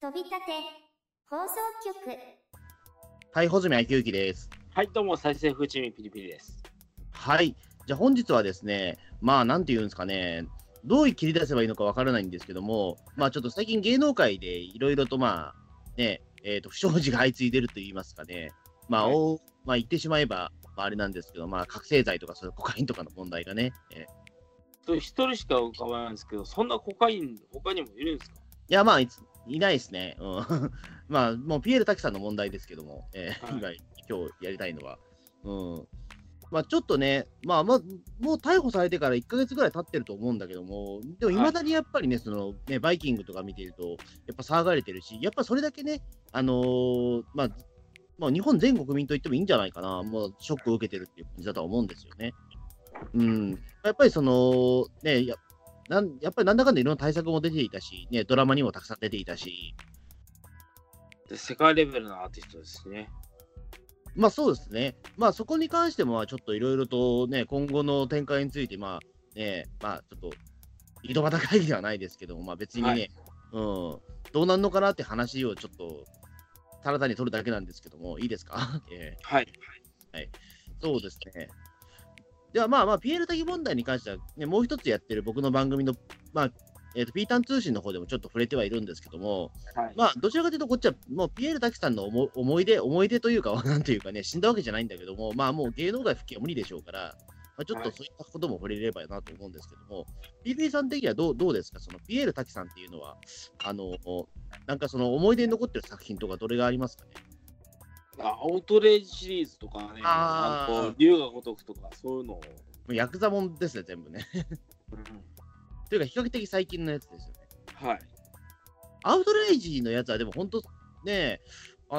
飛び立て放送局。はい、穂積昭之です。はい、どうも再生風チームピリピリです。はい、じゃあ本日はですね、まあなんていうんですかね、どう切り出せばいいのかわからないんですけども、まあちょっと最近芸能界でいろいろとまあね、不祥事が相次いでると言いますかね、まあ、まあ言ってしまえば、まあ、あれなんですけど、まあ覚醒剤とかそういうコカインとかの問題がね。一人しか浮かばないんですけど、そんなコカイン他にもいるんですか？いやまあいないですね。うん、まあもうピエール瀧さんの問題ですけども、はい、今日やりたいのは、うん、まあちょっとね、まあもう逮捕されてから1ヶ月ぐらい経ってると思うんだけども、でもいまだにやっぱりね、はい、そのねバイキングとか見てるとやっぱ騒がれてるし、やっぱそれだけね、まあ日本全国民と言ってもいいんじゃないかな、もうショックを受けてるっていう感じだとは思うんですよね。うん、やっぱりそのねやっぱりなんだかんだいろんな対策も出ていたし、ね、ドラマにもたくさん出ていたし、で世界レベルのアーティストですね。まあそうですね、まあそこに関してもちょっといろいろとね今後の展開についてまあねちょっと井戸端会議ではないですけども、まあ、別にね、はい、うん、どうなんのかなって話をちょっとただ単に取るだけなんですけども、いいですか？はい、はい、そうですね。ではまあピエール瀧問題に関しては、ね、もう一つやってる僕の番組の、ピータン通信の方でもちょっと触れてはいるんですけども、はい、まあどちらかというとこっちはもうピエール瀧さんの思い出というかなんていうかね、死んだわけじゃないんだけども、まあもう芸能界復帰は無理でしょうから、まあ、ちょっとそういったことも触れればなと思うんですけども、はい、PP さん的にはどうですか？そのピエール瀧さんっていうのはなんかその思い出に残ってる作品とかどれがありますかね？アウトレイジシリーズとかね、龍が如くとか、そういうのを。ヤクザもんですね、全部ね。うん、というか、比較的最近のやつですよね。はい。アウトレイジのやつは、でも本当ね、ま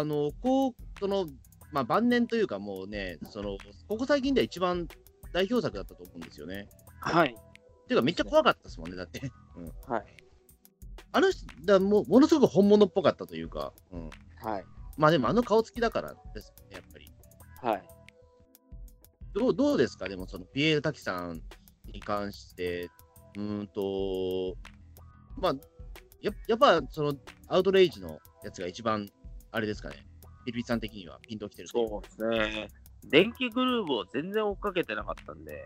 あ、晩年というか、もうね、ここ最近では一番代表作だったと思うんですよね。はい。というか、めっちゃ怖かったですもんね、だって。うん、はい。あの人だものすごく本物っぽかったというか。うん、はい。まあでもあの顔つきだからですね、やっぱり。はい。どうですか？でもそのピエール瀧さんに関して、まあやっぱそのアウトレイジのやつが一番あれですかね。ピリピリさん的にはピンときてる。そうですね。電気グルーヴを全然追っかけてなかったんで。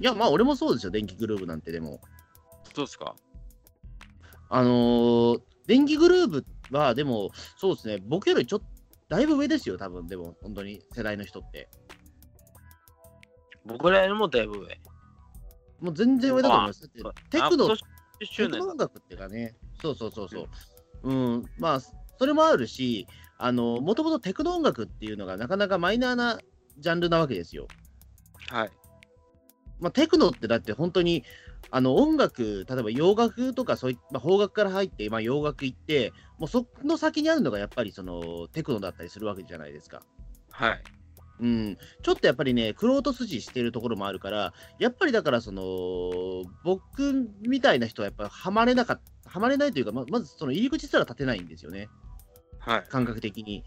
いやまあ俺もそうですよ、電気グルーヴなんてでも。そうですか。電気グルーヴって。まあでもそうですね、僕よりだいぶ上ですよ、多分。でも本当に世代の人って僕らよりもだいぶ上、もう全然上だと思います。テクノ音楽っていうかね、そう、うん、まあそれもあるし、もともとテクノ音楽っていうのがなかなかマイナーなジャンルなわけですよ。はい。まあテクノってだって本当に音楽、例えば洋楽とかそうい、まあ、邦楽から入って、まあ、洋楽行って、もうその先にあるのがやっぱりそのテクノだったりするわけじゃないですか。はい、うん、ちょっとやっぱりねクロート筋してるところもあるから、やっぱりだからその僕みたいな人はやっぱりはまれないというか、まずその入り口すら立てないんですよね。はい、感覚的に。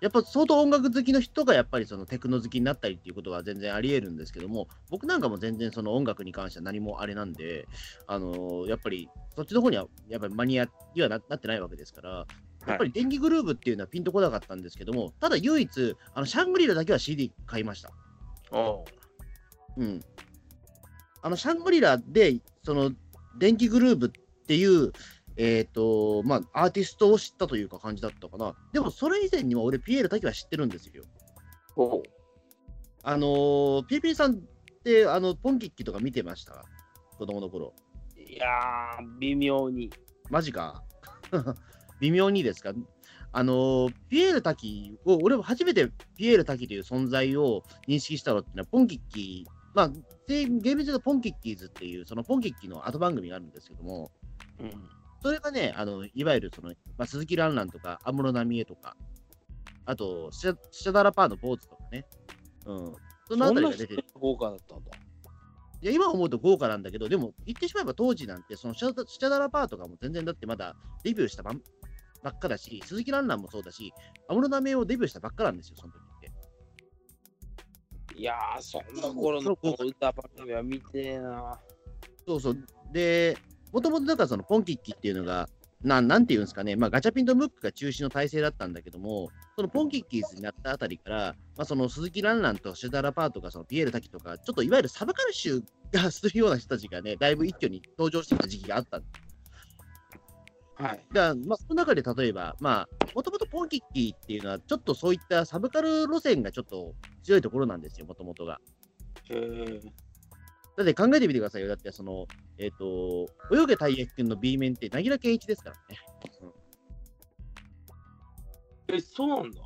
やっぱ相当音楽好きの人がやっぱりそのテクノ好きになったりっていうことは全然ありえるんですけども、僕なんかも全然その音楽に関しては何もあれなんで、やっぱりそっちの方にはやっぱりマニアには なってないわけですから、やっぱり電気グルーヴっていうのはピンとこなかったんですけども、ただ唯一シャングリラだけは CD 買いました。うん、シャングリラでその電気グルーヴっていうまあ、アーティストを知ったというか感じだったかな。でもそれ以前には俺ピエール瀧は知ってるんですよ。おう。PP さんってポンキッキとか見てました？子供の頃。いやー、微妙に。マジか。微妙にですか。ピエール瀧を、俺初めてピエール瀧という存在を認識したのってのはポンキッキ、まあ厳密に言うとポンキッキーズっていうそのポンキッキーの後番組があるんですけども、うん、それがね、いわゆるその、まあ、鈴木蘭々とか安室奈美恵とか、あとシャダラパーのポーズとかね、うん、そのあたりが出てる。豪華だったんだ。いや今思うと豪華なんだけど、でも言ってしまえば当時なんてそのシャダラパーとかも全然だってまだデビューしたばっかだし、鈴木蘭々もそうだし、安室奈美恵をデビューしたばっかなんですよ、その時って。いやー、そんな頃の歌番組は見てえな。そうそう、でもともとだからそのポンキッキっていうのがなんていうんですかね、まあ、ガチャピンとムックが中心の体制だったんだけども、そのポンキッキーズになったあたりから、まあ、その鈴木蘭蘭とシュダラパーとかそのピエール滝とか、ちょっといわゆるサブカル集がするような人たちがね、だいぶ一挙に登場してきた時期があったんです。はい、だまあその中で例えば、まあ、もともとポンキッキーっていうのは、ちょっとそういったサブカル路線がちょっと強いところなんですよ、もともとが。だって考えてみてくださいよ、だってその、泳げたいやきくんの B 面って、なぎら健一ですからね。うん、そうなんだ。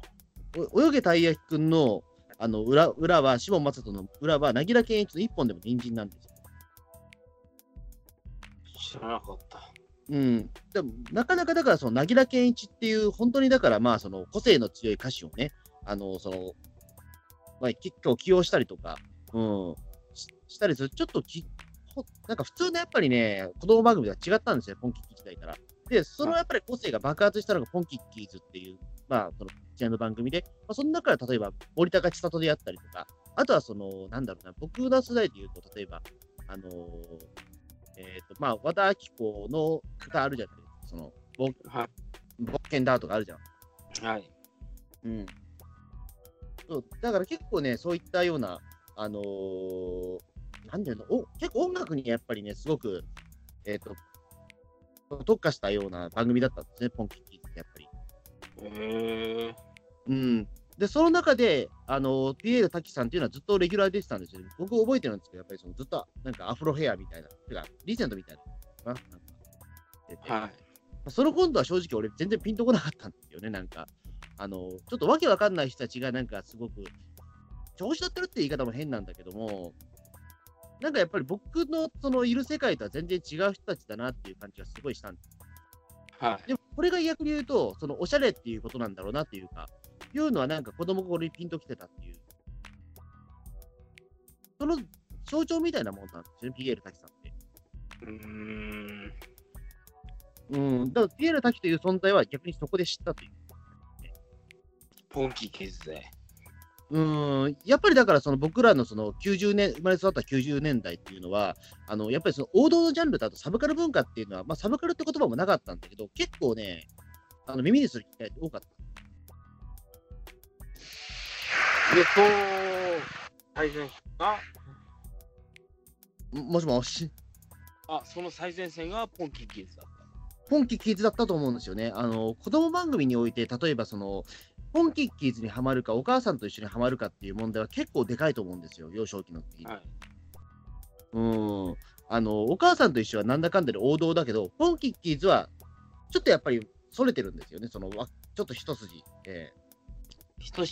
泳げたいやきくんの裏は、シボン・マサトの裏は、なぎら健一の一本でも隣人なんですよ。知らなかった。うん、でもなかなかだからその凪良健一っていう本当にだからまあその個性の強い歌手をねその、まあ、結構起用したりとか、うん、したりするちょっとなんか普通のやっぱりね子供番組とは違ったんですよポンキッキー時代から。でそのやっぱり個性が爆発したのがポンキッキーズっていうまあそのこちらの番組で、まあ、その中から例えば森高千里であったりとかあとはそのなんだろうな僕の世代でいうと例えばまあ、和田アキ子の歌あるじゃないですか、その冒険だとかあるじゃん。はい。うん。そうだから結構ね、そういったような、なんていうの、結構音楽にやっぱりね、すごく、特化したような番組だったんですね、ポンキッキーってやっぱり。うん。で、その中で、ピエール滝さんっていうのはずっとレギュラー出てたんですよね。僕覚えてるんですけど、やっぱりそのずっとなんかアフロヘアみたいな、てかリーゼントみたいな、はい。その今度は正直俺全然ピンとこなかったんですよね、なんか。ちょっとわけわかんない人たちがなんかすごく、調子乗ってるって言い方も変なんだけども、なんかやっぱり僕のそのいる世界とは全然違う人たちだなっていう感じがすごいしたんです。はい。でもこれが逆に言うと、そのおしゃれっていうことなんだろうなっていうか、いうのはなんか子供心にピンときてたっていうその象徴みたいなもんなんですよねピエール滝さんってだからピエール滝という存在は逆にそこで知ったというポンキーキーズでやっぱりだからその僕らのその90年生まれ育った90年代っていうのはやっぱりその王道のジャンルだとサブカル文化っていうのは、まあ、サブカルって言葉もなかったんだけど結構ね耳にする機会って多かったで、そう、最前線がもしもしその最前線がポンキッキーズだったと思うんですよね子供番組において例えばそのポンキッキーズにはまるかお母さんと一緒にはまるかっていう問題は結構でかいと思うんですよ幼少期の時、はい、お母さんと一緒はなんだかんだで王道だけどポンキッキーズはちょっとやっぱりそれてるんですよねそのちょっと一筋ひと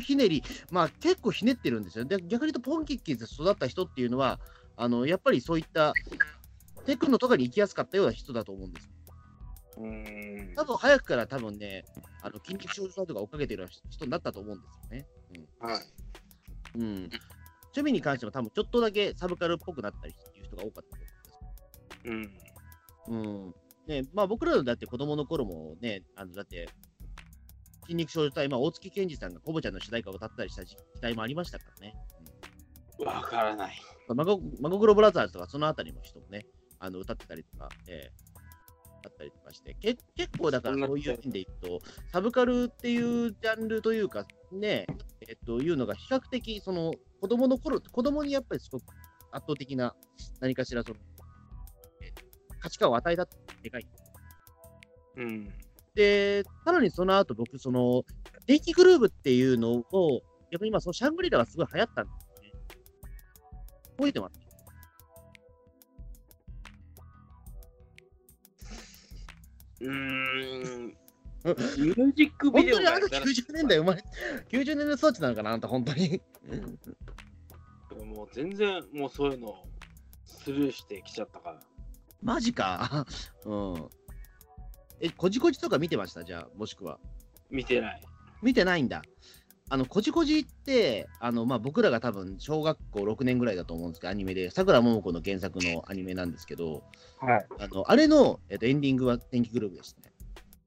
ひねり、まあ結構ひねってるんですよ。で逆に言うと、ポンキッキーズで育った人っていうのは、やっぱりそういったテクノとかに行きやすかったような人だと思うんです。多分早くから多分ね、筋肉症状とか追っかけてる人になったと思うんですよね。趣味に関しても、多分ちょっとだけサブカルっぽくなったりっていう人が多かったと思うんです。ね、まあ僕らのだって子供の頃もね、だって、筋肉少女隊、まあ、大月健二さんがコボちゃんの主題歌を歌ったりした時代もありましたからね。わからない。マゴグロブラザーズとかそのあたりの人もね、歌ってたりとか、あったりとかして、結構だからそういう点でいくと、サブカルっていうジャンルというかね、いうのが比較的、その子供の頃、子供にやっぱりすごく圧倒的な何かしらその、価値観を与えたってでかい。で、さらにその後僕、その、電気グルーブっていうのを、逆に今、そのシャングリラがすごい流行ったんですね。覚えてます？ミュージックビデオ本当に90年代生まれ、90年代装置なのかな、あんた、本当に。もう全然、もうそういうのスルーしてきちゃったから。マジか。こじこじとか見てましたじゃあ、もしくは。見てない。見てないんだ。こじこじって、まあ、僕らが多分、小学校6年ぐらいだと思うんですけど、アニメで、さくらももこの原作のアニメなんですけど、はい、あれの、エンディングは電気グループです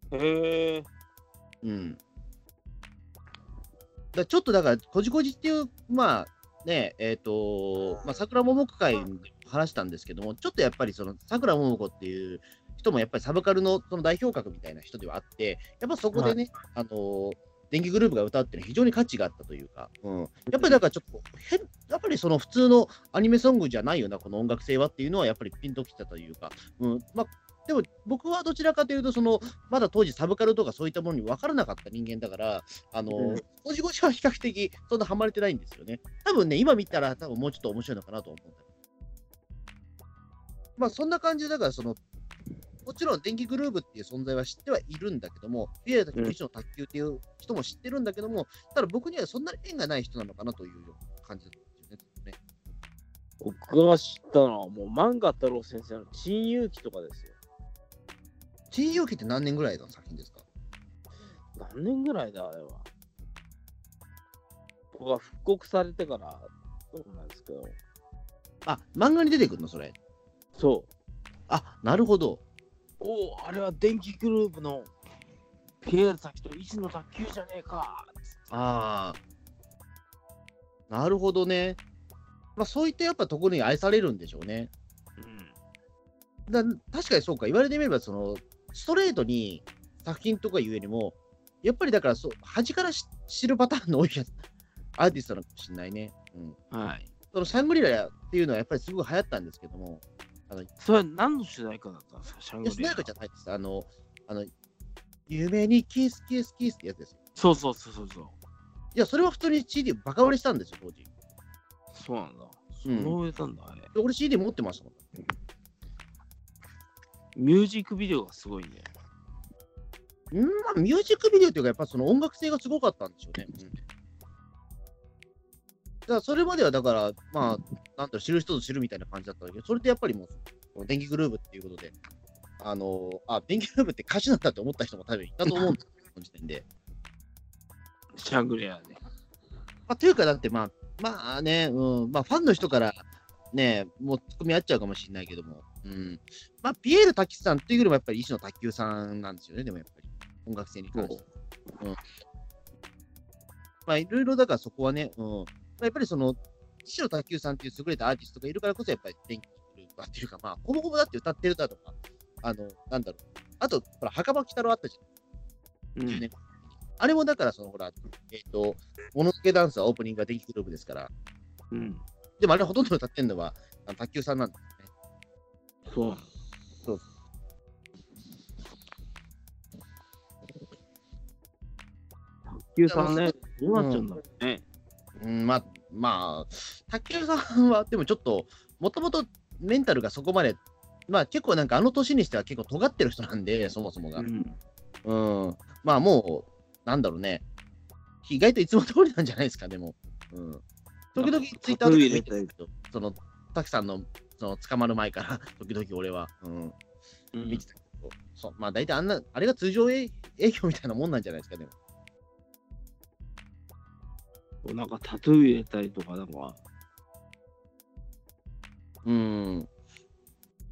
ね。へぇ。ちょっとだから、こじこじっていう、まあ、ねまあ、さくらももこ会で話したんですけども、ちょっとやっぱり、その、さくらももこっていう、人もやっぱりサブカルのその代表格みたいな人ではあって、やっぱそこでね、はい、電気グループが歌うっていうのは非常に価値があったというか、うん、やっぱりだからちょっとやっぱりその普通のアニメソングじゃないよな、この音楽性はっていうのはやっぱりピンときたというか、うん、まあでも僕はどちらかというとそのまだ当時サブカルとかそういったものに分からなかった人間だからゴジゴジは比較的そんなハマれてないんですよね。多分ね今見たら多分もうちょっと面白いのかなと思うんだけど、まあそんな感じだからそのもちろん電気グルーヴっていう存在は知ってはいるんだけども、フィアレタの一種の卓球っていう人も知ってるんだけども、ただ僕にはそんなに縁がない人なのかなという感じだったんですよね。僕が知ったのはもう漫画太郎先生の珍遊記とかですよ。珍遊記って何年ぐらいの作品ですか？何年ぐらいだあれは。僕は復刻されてからそうなんですけど。あ、漫画に出てくるのそれ。そう。あ、なるほど。おお、あれは電気グループのピエール先と石の卓球じゃねえか。ああ、なるほどね。まあそういったやっぱところに愛されるんでしょうね。確かにそうか、言われてみればそのストレートに作品とかいうよりもやっぱりだから端から知るパターンの多いアーティストなのかもしれないね、うん、はい。そのシャングリラっていうのはやっぱりすごく流行ったんですけども、それは何の主題歌だったんですか？シャングリラ主題歌じゃないです。夢にキスキスキスってやつですよ。そうそうそうそうそう。いやそれは普通に CD バカ売れしたんですよ当時。そうなんだ、そう売れたんだ、あれ。俺 CD 持ってましたもん。ミュージックビデオがすごいね。うん、まあミュージックビデオというかやっぱその音楽性がすごかったんでしょうね。うん、だからそれまではだからまあなんだろう、知る人ぞ知るみたいな感じだったんだけど、それってやっぱりもう電気グルーヴっていうことで電気グルーヴって歌手なんだって思った人も多分いたと思うんですよこの時点で。シャングリラね。まあというかだってまあね、うん、まあファンの人からねもうツッコミ合っちゃうかもしれないけども。うん、まあピエール滝さんっていうよりもやっぱり石野卓球さんなんですよね。でもやっぱり音楽性に関しては、うん、まあいろいろだからそこはね、うん、まあ、やっぱりその石野卓球さんっていう優れたアーティストがいるからこそやっぱり電気グループっていうか、まあほぼほぼだって歌ってるだとかなんだろう、あとほら墓場鬼太郎あったじゃん、うんね、あれもだからそのほらものすけダンスはオープニングが電気グループですから、うん、でもあれほとんど歌ってるのは卓球さんなんだ。そう卓球さんね、どうなっちゃうんだろうね。うん、まあ、卓球さんは、でもちょっと、もともとメンタルがそこまで、まあ結構なんかあの年にしては結構尖ってる人なんで、そもそもが。うん、まあもう、なんだろうね、意外といつも通りなんじゃないですか、でも。うん、時々ツイッターで見てるけど、その、たくさんの。捕まる前から時々俺は、うんうん、見てたけど、そうまあ大体あれが通常営業みたいなもんなんじゃないですか。でもなんかタトゥー入れたりとかなんか、うん、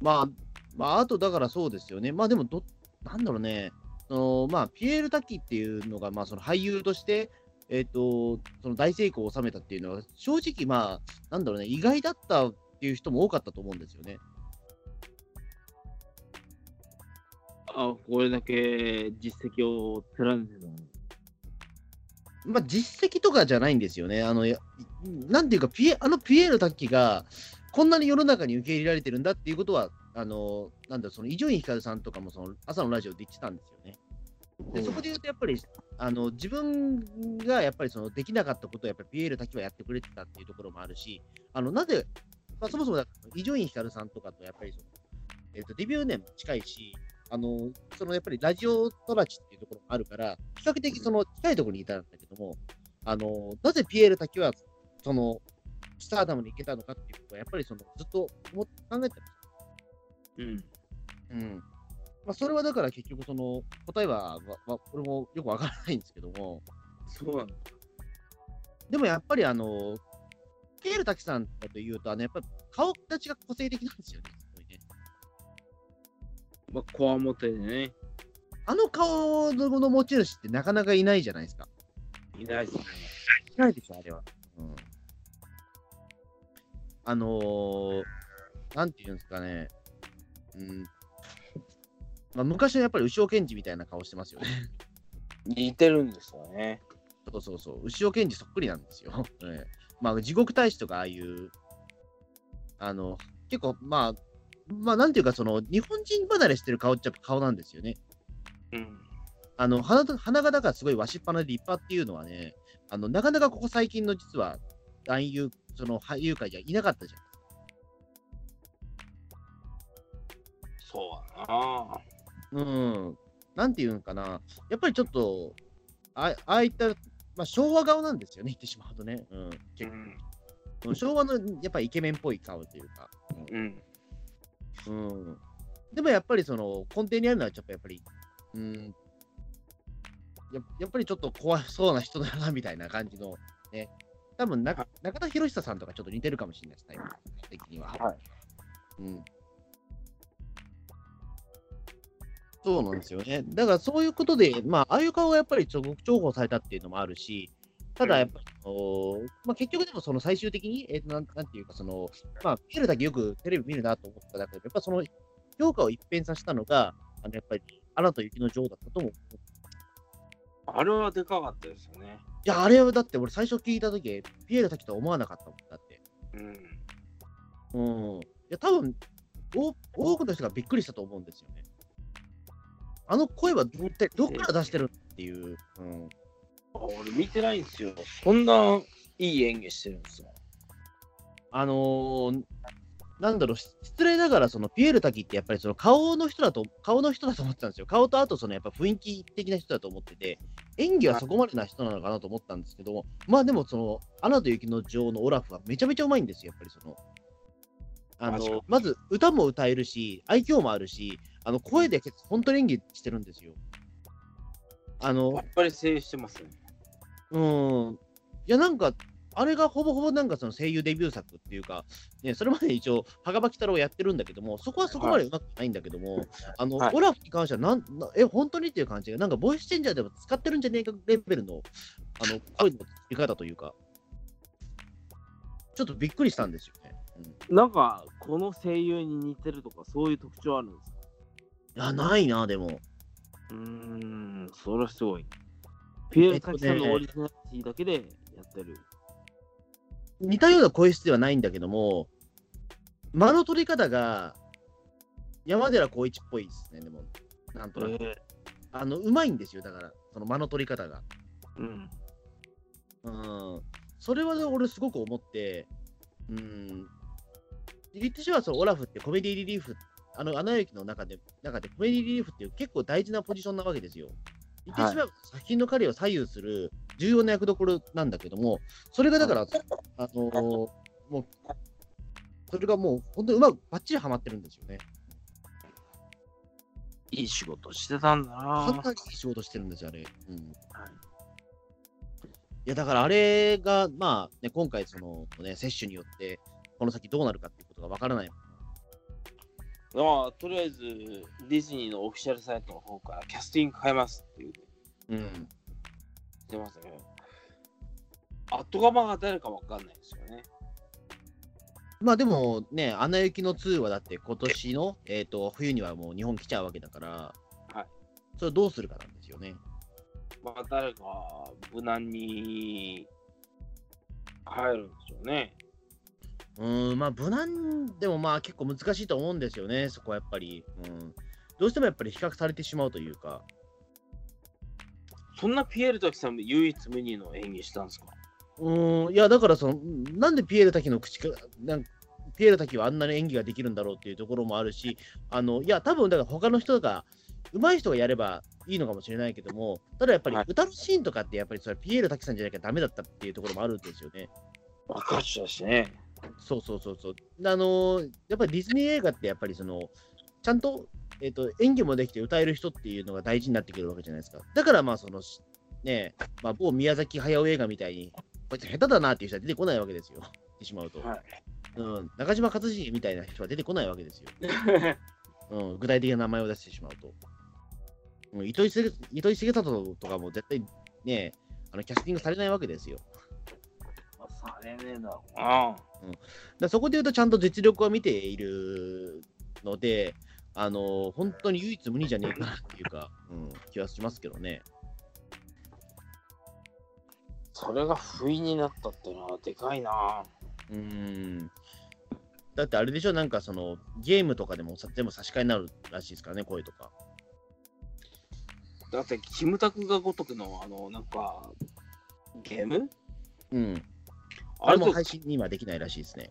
まああとだからそうですよね。まあでもなんだろうね、まあピエール・タキっていうのがまあその俳優としてその大成功を収めたっていうのは正直まあなんだろうね、意外だった。いう人も多かったと思うんですよね。あ、これだけ実績を貫いてたの。まあ実績とかじゃないんですよね。なんていうかピエール滝がこんなに世の中に受け入れられてるんだっていうことはなんだろう、その伊集院光さんとかもその朝のラジオで言ってたんですよね。でそこで言うとやっぱり自分がやっぱりそのできなかったことをやっぱりピエール滝はやってくれてたっていうところもあるし、なぜまあ、そもそも伊集院光さんとかとやっぱりデビュー年も近いし、そのやっぱりラジオトラチっていうところもあるから比較的その近いところにいたんだけども、なぜピエール滝はそのスターダムに行けたのかっていうことはやっぱりそのずっと考えてるんです。うん、うん、まあそれはだから結局その答えはこれもよくわからないんですけども、そうなんだ。でもやっぱりピエール滝さんだというとやっぱり顔立ちが個性的なんですよね。まあ、こわもてでね。あの顔の持ち主ってなかなかいないじゃないですか。いないですね。いないでしょ、あれは。うん、なんていうんですかね。うん。まあ、昔のやっぱり牛尾賢治みたいな顔してますよね。似てるんですよね。そうそうそう、牛尾賢治そっくりなんですよ。まあ、地獄大使とかああいう結構まあなんていうかその日本人離れしてる顔っちゃ顔なんですよね。うん、鼻がだからすごいわしっぱなで立派っていうのはね、なかなかここ最近の実は男優その俳優界じゃいなかったじゃん。そうだな。うん。なんていうのかな、やっぱりちょっとあいった、まあ、昭和顔なんですよね、言ってしまうとね。うん。結構うん、昭和のやっぱりイケメンっぽい顔というか。うん。うんうん、でもやっぱりその根底にあるのはちょっとやっぱり、うん、やっぱりちょっと怖そうな人だなみたいな感じのね、多分中田博久さんとかちょっと似てるかもしれないですね、的には。はい、うん。そうなんですよね。だからそういうことで、まあああいう顔がやっぱり重宝されたっていうのもあるし、ただやっぱり、まあ、結局でもその最終的に、なんていうかその、まあ、見るだけよくテレビ見るなと思っただけで、やっぱその評価を一変させたのが、やっぱりアナと雪の女王だったと思う。あれはでかかったですよね。いや、あれはだって俺最初聞いたとき、ピエール滝とは思わなかったもんだって。うん。うん。いや、多分多くの人がびっくりしたと思うんですよね。あの声はどっから出してるっていう。うん。俺見てないんですよ。こんないい演技してるんですよ。なんだろう、失礼ながらそのピエール瀧ってやっぱりその顔の人だと思ってたんですよ。顔とあとそのやっぱ雰囲気的な人だと思ってて、演技はそこまでな人なのかなと思ったんですけども、まあでもそのアナと雪の女王のオラフはめちゃめちゃうまいんですよ。やっぱりそのまず歌も歌えるし、愛嬌もあるし、声で本当に演技してるんですよ。やっぱり声優してますね。うん、いやなんかあれがほぼほぼなんかその声優デビュー作っていうか、ね、それまで一応羽場鬼太郎やってるんだけども、そこはそこまでうまくないんだけども、はい、オラフに関しては本当にっていう感じがなんかボイスチェンジャーでも使ってるんじゃねえかレベルの声の出方というか、ちょっとびっくりしたんですよね。うん、なんかこの声優に似てるとかそういう特徴あるんですか？いやないな。でもそれはすごい。ピエール瀧さんのオリジナリティだけでやってる。似たような声質ではないんだけども、間の取り方が山寺宏一っぽいですね。でもなんとなくうまいんですよ。だからその間の取り方が、それは俺すごく思って、言ってしまうとオラフってコメディリリーフってアナ雪の中でコメディリリーフっていう結構大事なポジションなわけですよ。言ってしまえば作品の彼を左右する重要な役どころなんだけども、それがだから、もうそれがもう本当にうまくばっちりはまってるんですよね。いい仕事してたんだな。かなりいい仕事してるんですよ、あれ。いやだからあれが、まあね、今回その、ね、接種によってこの先どうなるかっていうことがわからない。とりあえずディズニーのオフィシャルサイトの方からキャスティング変えますっていう。出ましたけど、後釜が誰かわかんないですよね。まあでもね、アナ雪の2はだって今年の、冬にはもう日本来ちゃうわけだから、はい、それをどうするかなんですよね。まあ誰か無難に入るんでしょうね。まあ無難でもまあ結構難しいと思うんですよね、そこはやっぱり。どうしてもやっぱり比較されてしまうというか。そんなピエール瀧さんも唯一無二の演技したんですか？いやだからそのなんでピエール瀧の口からピエール瀧はあんなに演技ができるんだろうっていうところもあるし、いや多分だから他の人が上手い人がやればいいのかもしれないけども、ただやっぱり歌のシーンとかってやっぱりそれはピエール瀧さんじゃなきゃダメだったっていうところもあるんですよね。分かっちゃうしね。そうそうそうそう。やっぱりディズニー映画ってやっぱりそのちゃんと、演技もできて歌える人っていうのが大事になってくるわけじゃないですか。だからまあそのね、まあ、某宮崎駿映画みたいにこいつ下手だなっていう人は出てこないわけですよ。ってしまうと、中島勝治みたいな人は出てこないわけですよ。具体的な名前を出してしまうと、糸井重里とかも絶対ね、キャスティングされないわけですよ。されねえだろうな。だそこで言うとちゃんと実力を見ているので、本当に唯一無二じゃねえかなっていうか、うん、気はしますけどね。それが不意になったっていうのはでかいな。だってあれでしょ、なんかそのゲームとかでも全部差し替えになるらしいですからね、声とか。だってキムタクがごとくのなんかゲーム、うん、あれも配信にはできないらしいですね。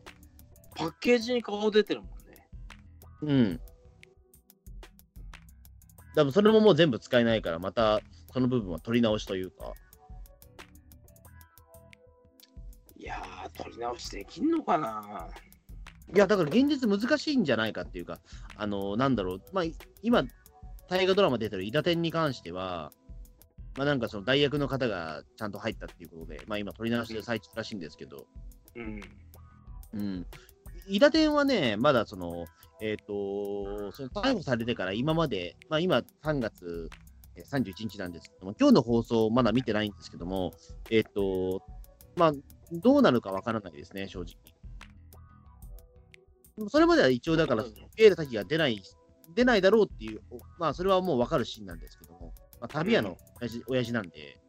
パッケージに顔出てるもんね。うん。多分それももう全部使えないから、またその部分は取り直しというか。いやー、取り直しできんのかな。いや、だから現実難しいんじゃないかっていうか、なんだろう、まあ、今、大河ドラマ出てる伊達天に関しては、まあ、なんかその代役の方がちゃんと入ったっていうことで、まあ、今、取り直しで最中らしいんですけど。うん。うん。伊達天はね、まだその、その逮捕されてから今まで、まあ、今3月31日なんですけども、今日の放送まだ見てないんですけども、まあ、どうなるかわからないですね、正直。それまでは一応だから、ペール滝が出ないだろうっていう、まあ、それはもうわかるシーンなんですけども、まあ、旅屋の親父なんで、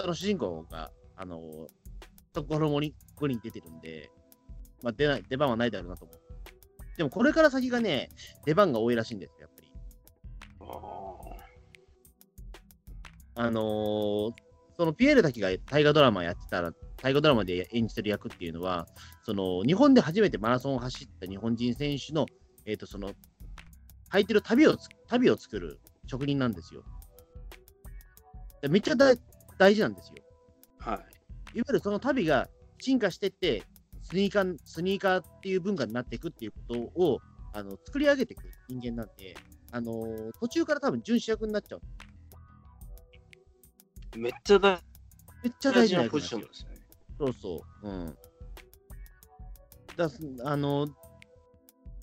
あの主人公が、そこの森に出てるんで、まあ、出番はないだろうなと思う。でもこれから先がね、出番が多いらしいんですよ、やっぱり。そのピエール瀧が大河ドラマやってたら、大河ドラマで演じてる役っていうのは、その日本で初めてマラソンを走った日本人選手の、その履いてる旅を作る職人なんですよ。めっちゃ大事なんですよ。はい。いわゆるその旅が進化してって、スニーカーっていう文化になっていくっていうことを作り上げていく人間なんで、途中から多分準主役になっちゃう。めっちゃ大事なポジションですよね。そうそう。うん。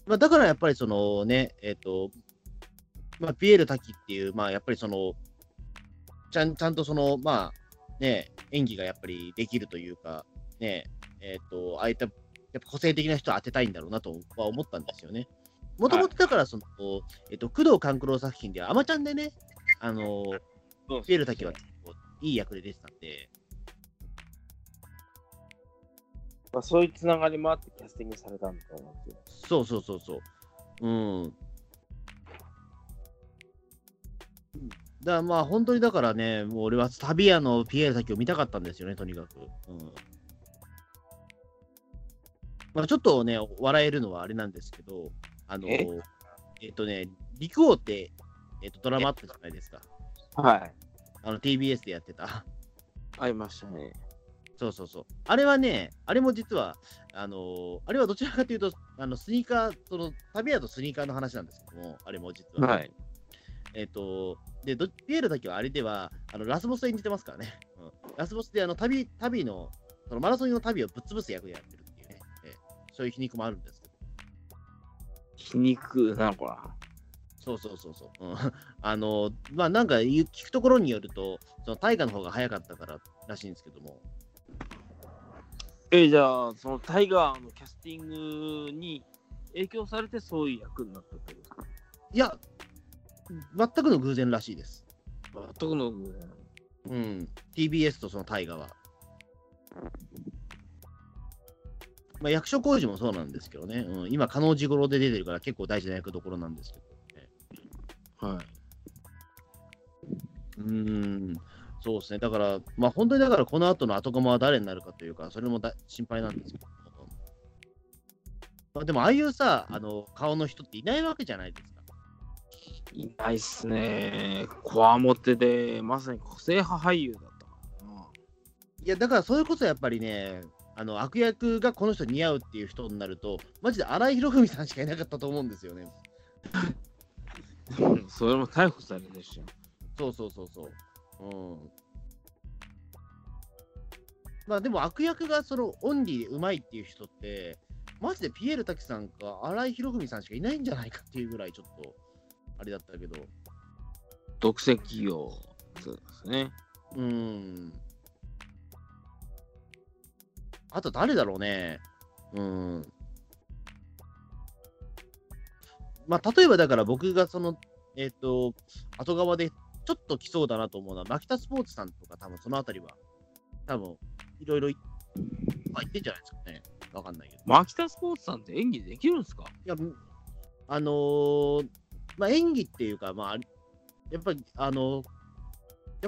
まあ、だからやっぱりそのね、まあ、ピエール瀧っていう、まあやっぱりその、ちゃんとその、まあね、演技がやっぱりできるというか、ね、ああいったやっぱ個性的な人を当てたいんだろうなとは思ったんですよね。もともとだからその、工藤官九郎作品でアマちゃんでね、ピエール瀧は結構いい役で出てたんで、まあ、そういうつながりもあってキャスティングされたんだと思うんですよ。そうそうそうそう。うん。だからまあ本当にだからね、もう俺は旅屋のピエール瀧を見たかったんですよね、とにかく。うん。まあ、ちょっとね、笑えるのはあれなんですけど、陸王って、ドラマあったじゃないですか。はい。TBS でやってた。ありましたね。そうそうそう。あれはね、あれも実は、あれはどちらかというと、スニーカー、その、旅屋とスニーカーの話なんですけども、あれも実は。はい。で、ピエール瀧はあれでは、ラスボス演じてますからね。うん、ラスボスで、旅の、そのマラソンの旅をぶっ潰す役でやってる。そういう皮肉もあるんですけど。皮肉なのかな。そうそうそうそう。うん、まあなんか聞くところによると、その大河の方が早かったかららしいんですけども。じゃあその大河のキャスティングに影響されてそういう役になったってことですか。いや、全くの偶然らしいです。全くの偶然。うん。TBS とその大河は。まあ、役所工事もそうなんですけどね、うん、今、加納治五郎で出てるから結構大事な役どころなんですけど、ね、はい。そうですね、だから、まあ、本当にだからこの後の後釜は誰になるかというか、それも心配なんですけど、まあ、でも、ああいうさ、顔の人っていないわけじゃないですか。いないっすね、こわもてで、まさに個性派俳優だったからな。いや、だからそれこそやっぱりね、悪役がこの人似合うっていう人になると、マジで荒井博文さんしかいなかったと思うんですよね。それも逮捕されるし。そうそうそうそう。うん。まあでも悪役がそのオンリーでうまいっていう人って、マジでピエール瀧さんか荒井博文さんしかいないんじゃないかっていうぐらいちょっとあれだったけど。独占企業、そうですね。あと誰だろうね。まあ、例えばだから僕がその、後側でちょっと来そうだなと思うのは、マキタスポーツさんとか、多分そのあたりは、多分いろいろ言ってんじゃないですかね。わかんないけど。マキタスポーツさんって演技できるんですか？いや、まあ、演技っていうか、まあ、やっぱり、やっ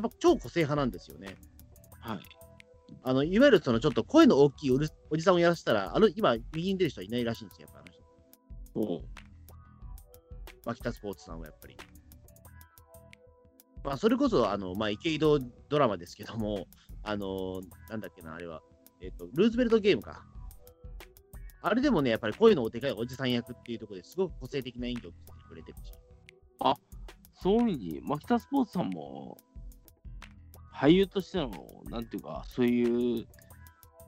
ぱ超個性派なんですよね。はい。いわゆるそのちょっと声の大きいおじさんをやらせたら、今、右に出る人はいないらしいんですよ、やっぱり。おう。マキタスポーツさんはやっぱり。まあ、それこそ、まあ、池井戸ドラマですけども、なんだっけな、あれは、ルーズベルトゲームか。あれでもね、やっぱり声のでかいおじさん役っていうところですごく個性的な演技を作ってくれてるし。あ、そういう意味に、マキタスポーツさんも、俳優としての、なんていうか、そういう、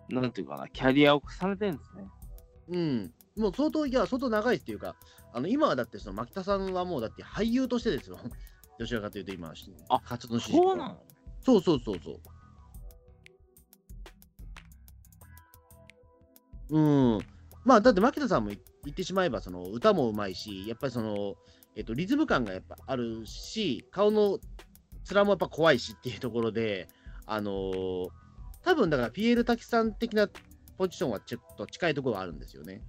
なんていうかな、キャリアを重ねてるんですね。うん。もう相当、いや、相当長いっていうか、今はだって、その、マキタさんはもうだって俳優としてですよ。どちらかというと今、あ、活動の主人公。そうなの？そうそうそうそう。うん。まあ、だって、牧田さんも言ってしまえば、その、歌もうまいし、やっぱりその、リズム感がやっぱあるし、顔の面もやっぱ怖いしっていうところで、多分だから、ピエール瀧さん的なポジションはちょっと近いところがあるんですよね。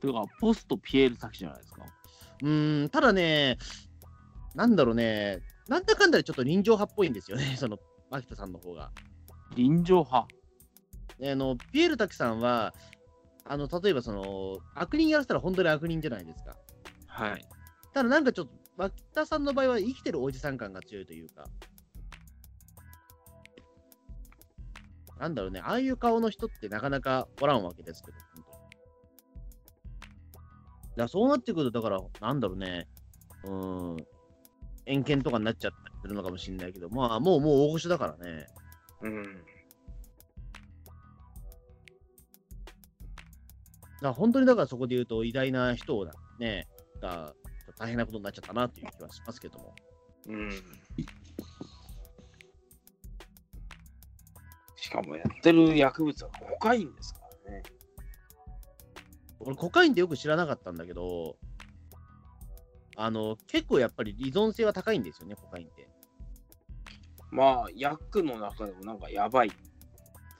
というか、ポストピエール瀧じゃないですか。ただね、なんだろうね、なんだかんだでちょっと臨場派っぽいんですよね、その、牧田さんの方が。臨場派？ピエール瀧さんは、例えばその、悪人やらせたら本当に悪人じゃないですか。はい。ただなんかちょっと、牧田さんの場合は生きてるおじさん感が強いというか、なんだろうね、ああいう顔の人ってなかなかおらんわけですけど、本当に。だそうなってくると、だから、なんだろうね、遠見とかになっちゃったりするのかもしれないけど、まあ、もう大御所だからね。うん。本当にだからそこで言うと、偉大な人をね、大変なことになっちゃったなという気はしますけども。うん。しかもやってる薬物はコカインですからね。俺コカインってよく知らなかったんだけど、結構やっぱり依存性は高いんですよね、コカインって。まあ薬の中でもなんかやばいっ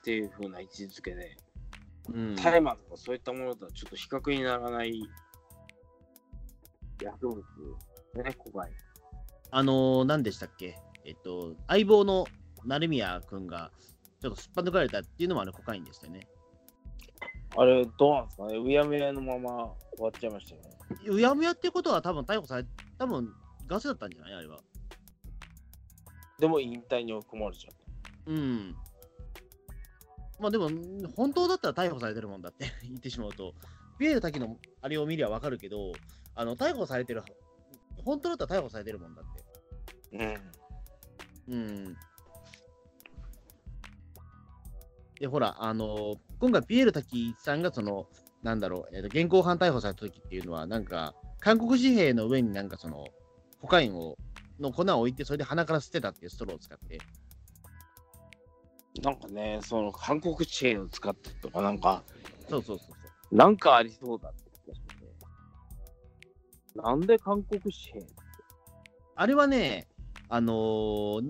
ていう風な位置づけで、大麻とかそういったものとはちょっと比較にならない薬物ね、コカイン。何でしたっけ、相棒の成宮君がちょっとすっぱ抜かれたっていうのもあれコカインでしたよね。あれどうなんですかね、うやむやのまま終わっちゃいましたよね。うやむやってことは多分逮捕され、多分ガセだったんじゃないあれは。でも引退に追い込まれちゃった。うん。まあでも本当だったら逮捕されてるもんだって言ってしまうと、ピエール瀧のあれを見りゃわかるけど、逮捕されてる、本当だったら逮捕されてるもんだって。うん。うん。でほら今回ピエール瀧さんがそのなんだろう、現行犯逮捕された時っていうのはなんか韓国紙幣の上になんかそのコカインをの粉を置いてそれで鼻から捨てたっていうストローを使ってなんかねその韓国紙幣を使ってとかなんかそうそうそうそうなんかありそうだって言ってた。なんで韓国紙幣ってあれはねその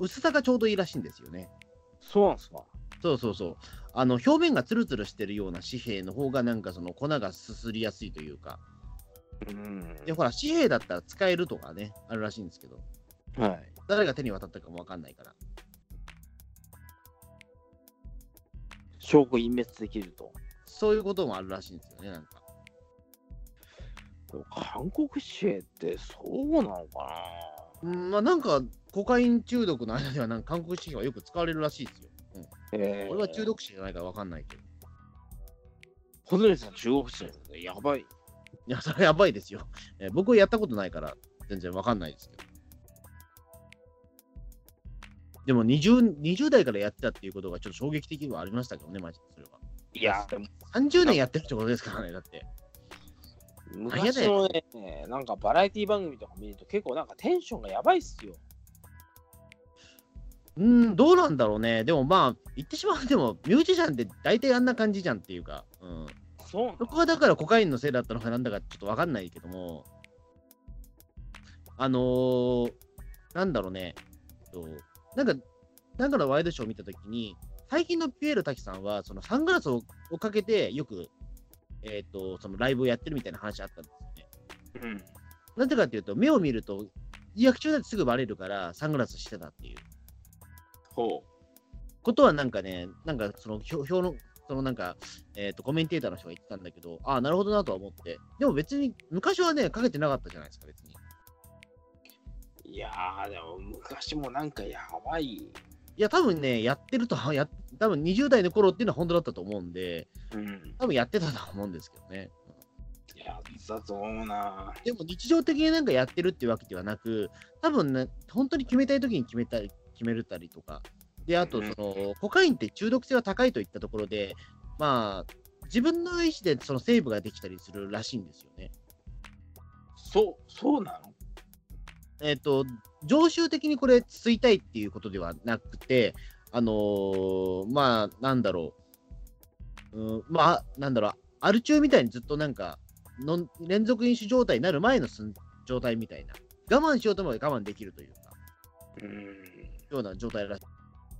薄さがちょうどいいらしいんですよね。そうなんですか。そうそうそう。表面がツルツルしてるような紙幣の方がなんかその粉がすすりやすいというか。でほら紙幣だったら使えるとかねあるらしいんですけど。はい。誰が手に渡ったかもわかんないから。証拠隠滅できると。そういうこともあるらしいんですよねなんか。でも韓国紙幣ってそうなのかな。まあなんかコカイン中毒の間ではなんか韓国紙幣はよく使われるらしいですよ。俺は中毒者じゃないから分かんないけど。小鳥さん、中毒者やばい。いや、それはやばいですよ。僕はやったことないから、全然分かんないですけど。でも20代からやってたっていうことがちょっと衝撃的にはありましたけどね、マジでそれは。いや、でも30年やってるってことですからね、だって。昔のね、なんかバラエティ番組とか見ると結構なんかテンションがやばいっすよ。どうなんだろうね。でもまあ、言ってしまうでも、ミュージシャンって大体あんな感じじゃんっていうか。そう。そこはだからコカインのせいだったのかなんだかちょっと分かんないけども、なんだろうね、なんかのワイドショーを見たときに、最近のピエール瀧さんはそのサングラスをかけてよく、そのライブをやってるみたいな話あったんですよね。うん、なんでかっていうと、目を見るとリアクションだってすぐバレるからサングラスしてたっていう。ほう。ことはなんかね、なんかその表のそのなんか、コメンテーターの人が言ってたんだけど、ああなるほどなとは思って、でも別に昔はねかけてなかったじゃないですか別に。いやーでも昔もなんかやばい。いや多分ねやってると多分20代の頃っていうのは本当だったと思うんで、うん、多分やってたと思うんですけどね。いやだと思うな。でも日常的になんかやってるっていうわけではなく、多分ね本当に決めたい時に決めるたりとかで、あとそのコカインって中毒性が高いといったところで、まあ自分の意思でそのセーブができたりするらしいんですよね。そうなの？常習的にこれ吸いたいっていうことではなくて、まあなんだろう、まあなんだろう、アル中みたいにずっとなんかの連続飲酒状態になる前の状態みたいな、我慢しようと思えば我慢できるというか、ような状態らしい。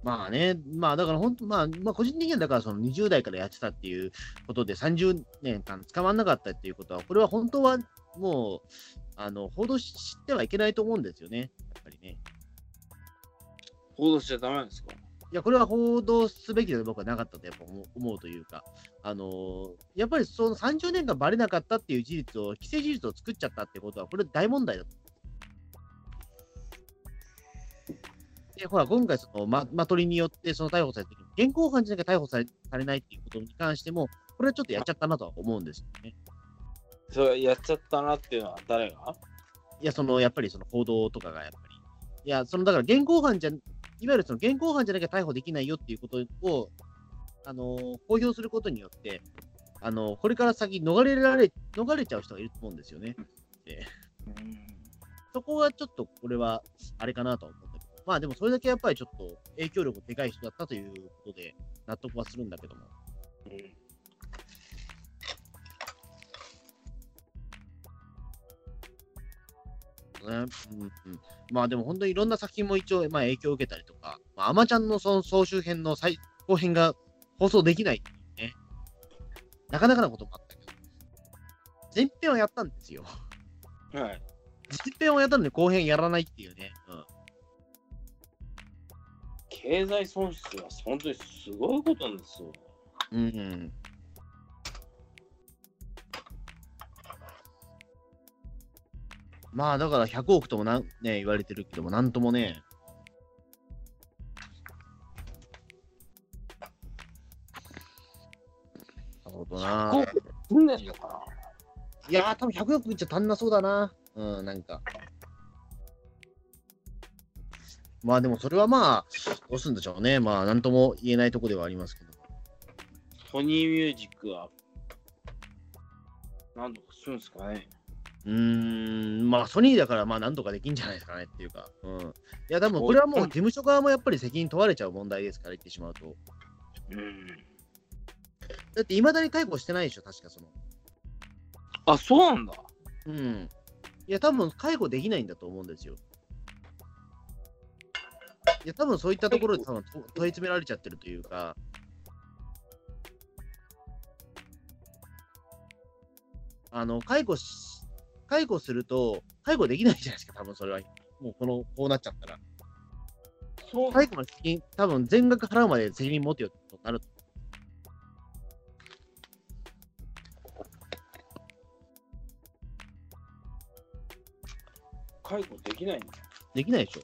まあね、まあだから本当、まあ個人的にはだからその20代からやってたっていうことで30年間捕まんなかったっていうことは、これは本当はもう報道してはいけないと思うんですよね、やっぱりね。報道しちゃダメなんですか？いや、これは報道すべきだと僕はなかったとやっぱ思うというか、やっぱりその30年間バレなかったっていう事実を、既成事実を作っちゃったってことは、これ大問題だと。でほら今回その、マトリによってその逮捕されてる、現行犯じゃなきゃ逮捕されないっていうことに関しても、これはちょっとやっちゃったなとは思うんですよね。それやっちゃったなっていうのは誰が？いや、そのやっぱりその報道とかがやっぱり、いや、そのだから現行犯じゃ、いわゆるその現行犯じゃなきゃ逮捕できないよっていうことを、公表することによって、これから先逃れちゃう人がいると思うんですよね。でそこはちょっと、これはあれかなと思うんだけど、まあでもそれだけやっぱりちょっと影響力でかい人だったということで、納得はするんだけども。まあでも本当にいろんな作品も一応まあ影響を受けたりとか、まあ、アマちゃんのその総集編の最後編が放送できないっていうね、なかなかなこともあったけど、前編はやったんですよ。はい。前編はやったんで後編やらないっていうね。うん、経済損失は本当にすごいことなんですよ。うん。まあだから100億ともね、言われてるけども、なんともね。なるほどな。100億足んないのかな？いやー、多分100億じゃ足んなそうだな。うん、なんか。まあでもそれはまあ、どうするんでしょうね。まあ、なんとも言えないとこではありますけど。ソニーミュージックは、なんとかするんですかね。まあソニーだからまあなんとかできんじゃないですかねっていうか、いや多分これはもう事務所側もやっぱり責任問われちゃう問題ですから、言ってしまうと、だっていまだに解雇してないでしょ確か。そのあ、そうなんだ。いや多分解雇できないんだと思うんですよ。いや多分そういったところで多分問い詰められちゃってるというか。解雇すると、解雇できないじゃないですか、多分それは、もうこうなっちゃったら。そう解雇の責任、多分全額払うまで責任持てよとなる。解雇できないんだ。できないでしょ。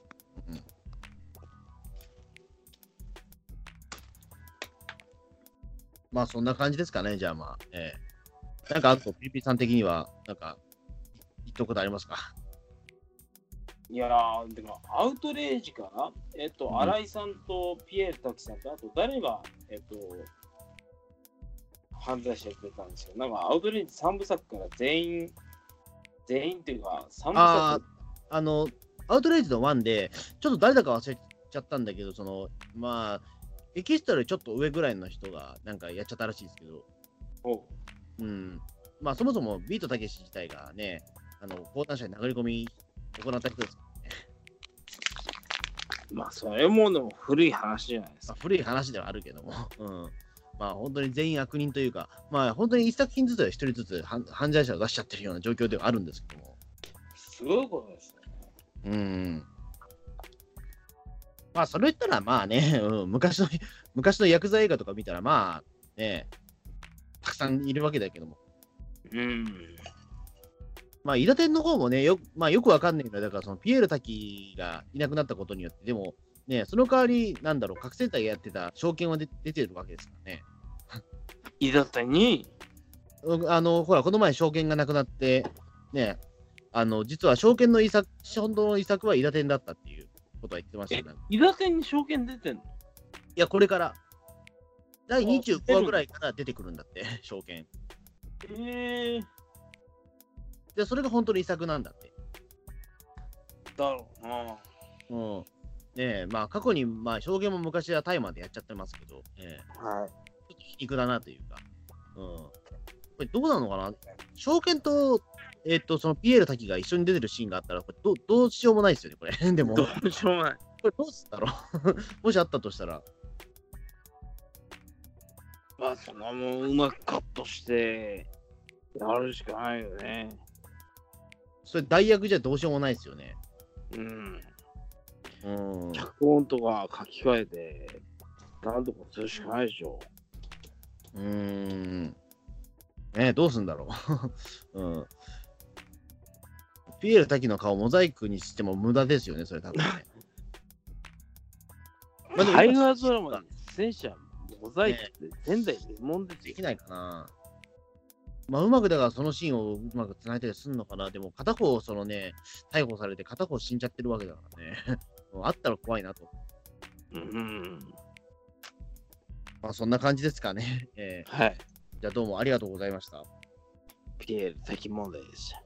まあ、そんな感じですかね、じゃあまあ。なんか、あと、PP さん的には、なんか、どことありますか？いやー、でもアウトレイジかな、新井さんとピエール瀧さんと、あと誰が、犯罪者やってたんですけど、なんかアウトレイジ3部作から全員というか、3部作。アウトレイジの1で、ちょっと誰だか忘れちゃったんだけど、その、まあ、エキストラよりちょっと上ぐらいの人が、なんかやっちゃったらしいですけど、うん。まあ、そもそもビートたけし自体がね、講談社に殴り込み行った人ですからね。まあ、それもでも古い話じゃないですか。まあ、古い話ではあるけども、うん。まあ、本当に全員悪人というか、まあ、本当に一作品ずつ一人ずつ犯罪者を出しちゃってるような状況ではあるんですけども。すごいことですね。うん。まあ、それ言ったら、まあね、うん、昔の薬剤映画とか見たら、まあね、たくさんいるわけだけども。うん。まあ、韋駄天の方もね、まあ、よくわかんないけど、だから、そのピエール瀧がいなくなったことによって、でも、ね、その代わり、なんだろう、覚醒剤やってた証券は出てるわけですからね。韋駄天にほら、この前、証券がなくなって、ね、実は証券の遺作、本当の遺作は韋駄天だったっていうことは言ってましたね。韋駄天に証券出てんの？いや、これから。第25話ぐらいから出てくるんだって、証券。で、それが本当に遺作なんだって。だろうな。うん。ねえ、まあ、過去に、まあ、証言も昔は大麻でやっちゃってますけど、はい。ちょっと皮肉だなというか、うん。これ、どうなのかな、証言と、そのピエール瀧が一緒に出てるシーンがあったら、これどうしようもないですよね、これ。でも、どうしようもない。これ、どうすんだろうもしあったとしたら。まあ、そのもう、うまくカットして、やるしかないよね。それ、代役じゃどうしようもないですよね。うん。うん、脚本とか書き換えてなんとかするしかないでしょ。ね、どうすんだろう。うん。ピエール瀧の顔モザイクにしても無駄ですよね、それ多分ね。まあでも大河ドラマの戦車モザイクって前代未聞できないかな。まあ、うまくだからそのシーンをうまくつないだりすんのかな。でも片方そのね、逮捕されて片方死んじゃってるわけだからね。あったら怖いなと。うん。まあそんな感じですかね。はい。じゃあどうもありがとうございました。ピエール瀧問題でした。